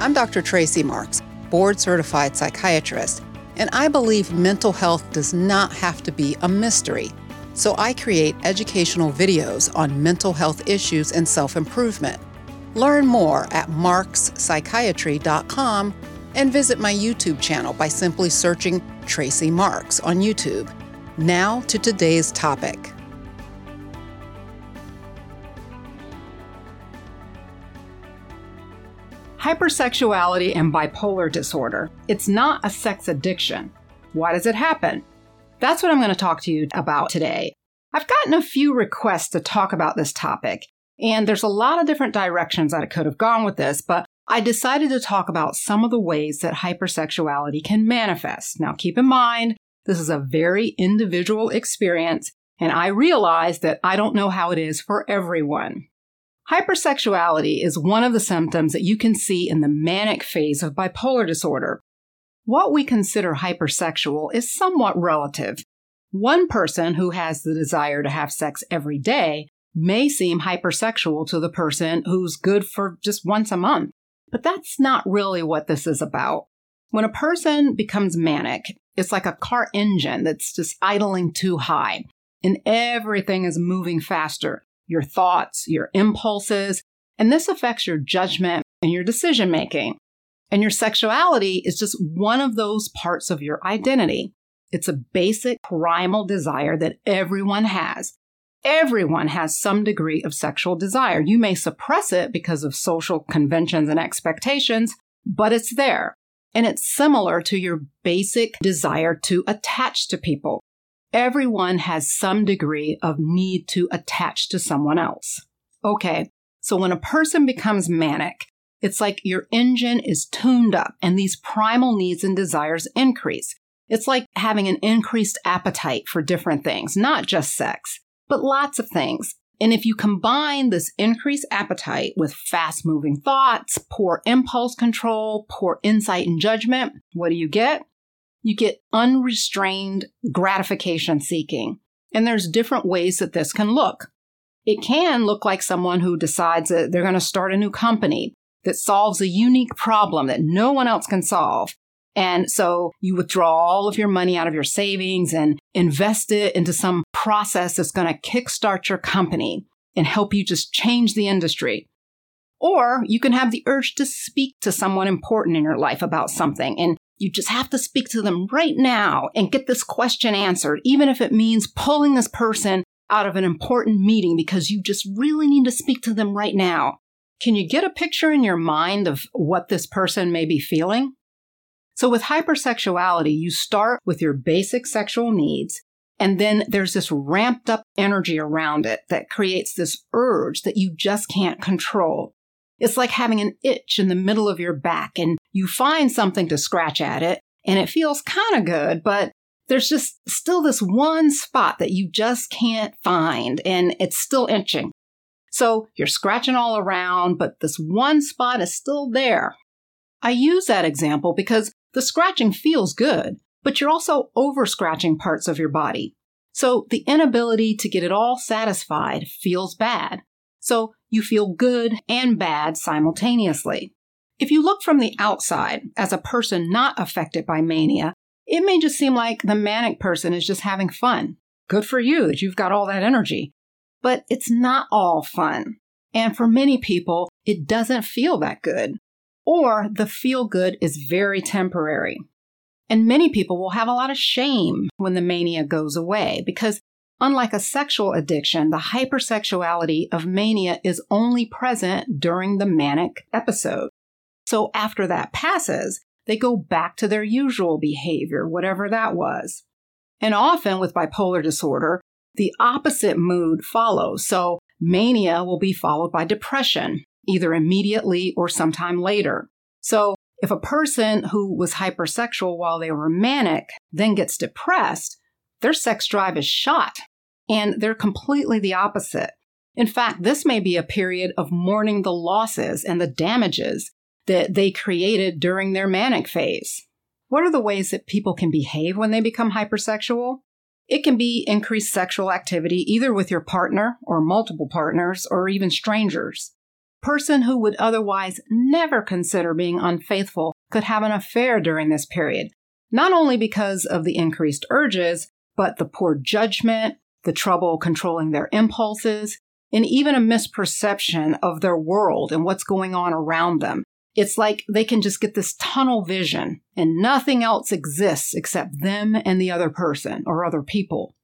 I'm Dr. Tracy Marks, board-certified psychiatrist, and I believe mental health does not have to be a mystery. So I create educational videos on mental health issues and self-improvement. Learn more at markspsychiatry.com and visit my YouTube channel by simply searching Tracy Marks on YouTube. Now to today's topic. Hypersexuality and bipolar disorder. It's not a sex addiction. Why does it happen? That's what I'm going to talk to you about today. I've gotten a few requests to talk about this topic, and there's a lot of different directions that it could have gone with this, but I decided to talk about some of the ways that hypersexuality can manifest. Now, keep in mind, this is a very individual experience, and I realize that I don't know how it is for everyone. Hypersexuality is one of the symptoms that you can see in the manic phase of bipolar disorder. What we consider hypersexual is somewhat relative. One person who has the desire to have sex every day may seem hypersexual to the person who's good for just once a month. But that's not really what this is about. When a person becomes manic, it's like a car engine that's just idling too high, and everything is moving faster. Your thoughts, your impulses, and this affects your judgment and your decision making. And your sexuality is just one of those parts of your identity. It's a basic primal desire that everyone has. Everyone has some degree of sexual desire. You may suppress it because of social conventions and expectations, but it's there. And it's similar to your basic desire to attach to people. Everyone has some degree of need to attach to someone else. Okay, so when a person becomes manic, it's like your engine is tuned up and these primal needs and desires increase. It's like having an increased appetite for different things, not just sex, but lots of things. And if you combine this increased appetite with fast-moving thoughts, poor impulse control, poor insight and judgment, what do you get? You get unrestrained gratification seeking. And there's different ways that this can look. It can look like someone who decides that they're going to start a new company that solves a unique problem that no one else can solve. And so you withdraw all of your money out of your savings and invest it into some process that's going to kickstart your company and help you just change the industry. Or you can have the urge to speak to someone important in your life about something, and you just have to speak to them right now and get this question answered, even if it means pulling this person out of an important meeting because you just really need to speak to them right now. Can you get a picture in your mind of what this person may be feeling? So with hypersexuality, you start with your basic sexual needs, and then there's this ramped up energy around it that creates this urge that you just can't control. It's like having an itch in the middle of your back, and you find something to scratch at it, and it feels kind of good, but there's just still this one spot that you just can't find, and it's still itching. So you're scratching all around, but this one spot is still there. I use that example because the scratching feels good, but you're also over-scratching parts of your body. So the inability to get it all satisfied feels bad. So you feel good and bad simultaneously. If you look from the outside as a person not affected by mania, it may just seem like the manic person is just having fun. Good for you that you've got all that energy. But it's not all fun. And for many people, it doesn't feel that good. Or the feel good is very temporary. And many people will have a lot of shame when the mania goes away because unlike a sexual addiction, the hypersexuality of mania is only present during the manic episode. So after that passes, they go back to their usual behavior, whatever that was. And often with bipolar disorder, the opposite mood follows. So mania will be followed by depression, either immediately or sometime later. So if a person who was hypersexual while they were manic then gets depressed, their sex drive is shot, and they're completely the opposite. In fact, this may be a period of mourning the losses and the damages that they created during their manic phase. What are the ways that people can behave when they become hypersexual? It can be increased sexual activity either with your partner or multiple partners or even strangers. person who would otherwise never consider being unfaithful could have an affair during this period, not only because of the increased urges, but the poor judgment, the trouble controlling their impulses, and even a misperception of their world and what's going on around them. It's like they can just get this tunnel vision and nothing else exists except them and the other person or other people.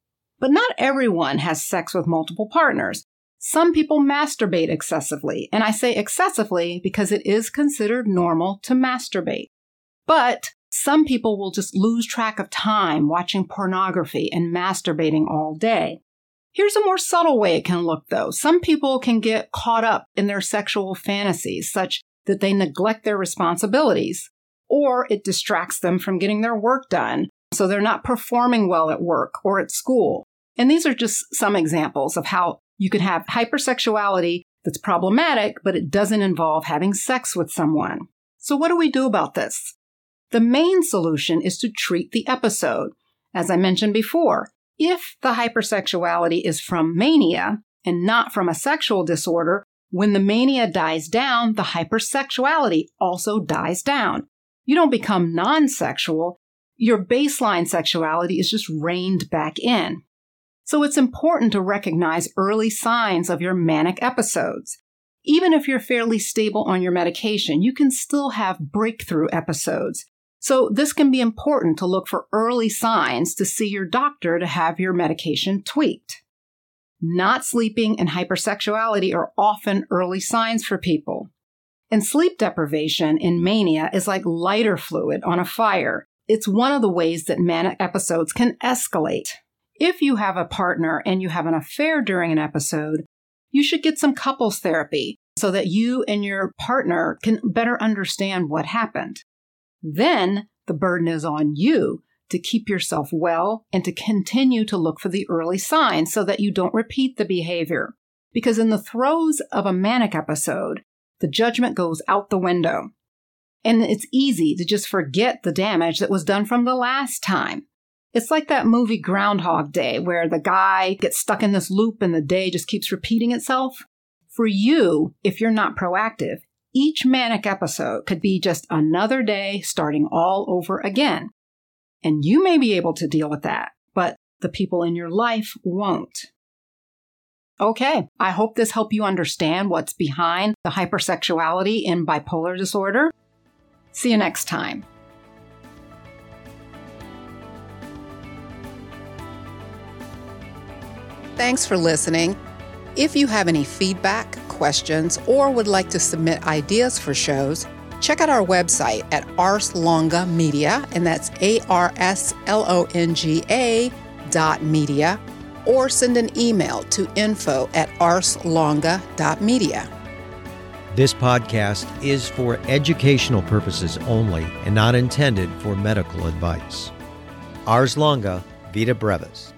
But not everyone has sex with multiple partners. Some people masturbate excessively, and I say excessively because it is considered normal to masturbate. But some people will just lose track of time watching pornography and masturbating all day. Here's a more subtle way it can look, though. Some people can get caught up in their sexual fantasies, such that they neglect their responsibilities, or it distracts them from getting their work done, so they're not performing well at work or at school. And these are just some examples of how you could have hypersexuality that's problematic, but it doesn't involve having sex with someone. So what do we do about this? The main solution is to treat the episode. As I mentioned before, if the hypersexuality is from mania and not from a sexual disorder, when the mania dies down, the hypersexuality also dies down. You don't become non-sexual. Your baseline sexuality is just reined back in. So it's important to recognize early signs of your manic episodes. Even if you're fairly stable on your medication, you can still have breakthrough episodes. So this can be important to look for early signs to see your doctor to have your medication tweaked. Not sleeping and hypersexuality are often early signs for people. And sleep deprivation in mania is like lighter fluid on a fire. It's one of the ways that manic episodes can escalate. If you have a partner and you have an affair during an episode, you should get some couples therapy so that you and your partner can better understand what happened. Then the burden is on you to keep yourself well, and to continue to look for the early signs so that you don't repeat the behavior. Because in the throes of a manic episode, the judgment goes out the window. And it's easy to just forget the damage that was done from the last time. It's like that movie Groundhog Day, where the guy gets stuck in this loop and the day just keeps repeating itself. For you, if you're not proactive, each manic episode could be just another day starting all over again. And you may be able to deal with that, but the people in your life won't. Okay, I hope this helped you understand what's behind the hypersexuality in bipolar disorder. See you next time. Thanks for listening. If you have any feedback, questions, or would like to submit ideas for shows, check out our website at Ars Longa Media, and that's ARSLONGA.media, or send an email to info@arslonga.media. This podcast is for educational purposes only and not intended for medical advice. Ars Longa, Vita Brevis.